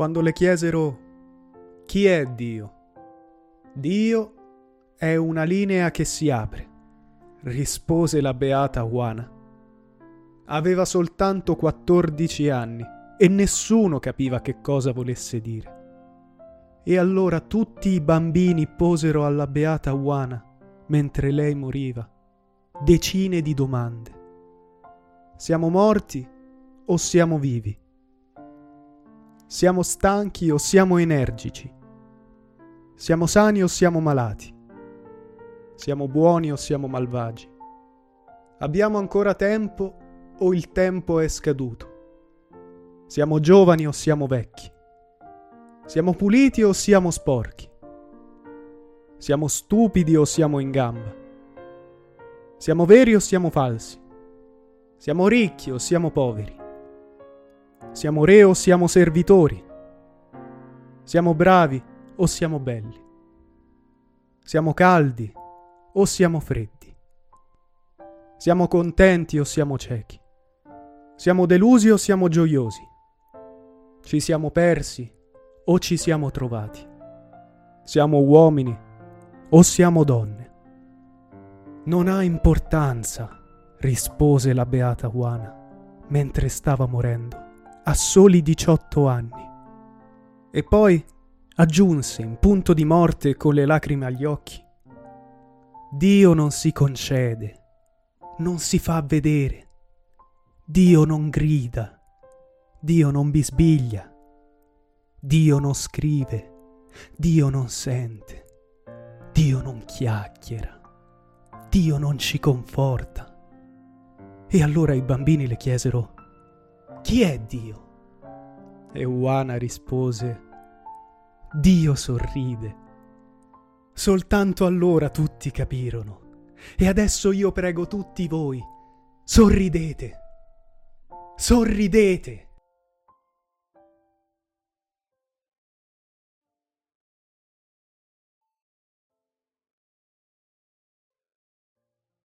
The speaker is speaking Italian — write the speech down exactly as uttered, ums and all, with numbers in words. quando le chiesero «Chi è Dio?». «Dio è una linea che si apre», rispose la beata Juana. Aveva soltanto quattordici anni e nessuno capiva che cosa volesse dire. E allora tutti i bambini posero alla beata Juana, mentre lei moriva, decine di domande. Siamo morti o siamo vivi? Siamo stanchi o siamo energici? Siamo sani o siamo malati? Siamo buoni o siamo malvagi? Abbiamo ancora tempo o il tempo è scaduto? Siamo giovani o siamo vecchi? Siamo puliti o siamo sporchi? Siamo stupidi o siamo in gamba? Siamo veri o siamo falsi? Siamo ricchi o siamo poveri? Siamo re o siamo servitori? Siamo bravi o siamo belli? Siamo caldi o siamo freddi? Siamo contenti o siamo ciechi? Siamo delusi o siamo gioiosi? Ci siamo persi o ci siamo trovati? Siamo uomini o siamo donne? Non ha importanza, rispose la beata Juana, mentre stava morendo, a soli diciotto anni. E poi aggiunse, in punto di morte, con le lacrime agli occhi: Dio non si concede, non si fa vedere, Dio non grida, Dio non bisbiglia, Dio non scrive, Dio non sente, Dio non chiacchiera, Dio non ci conforta. E allora i bambini le chiesero: «Chi è Dio?». E Juana rispose: «Dio sorride». Soltanto allora tutti capirono. E adesso io prego tutti voi, sorridete, sorridete.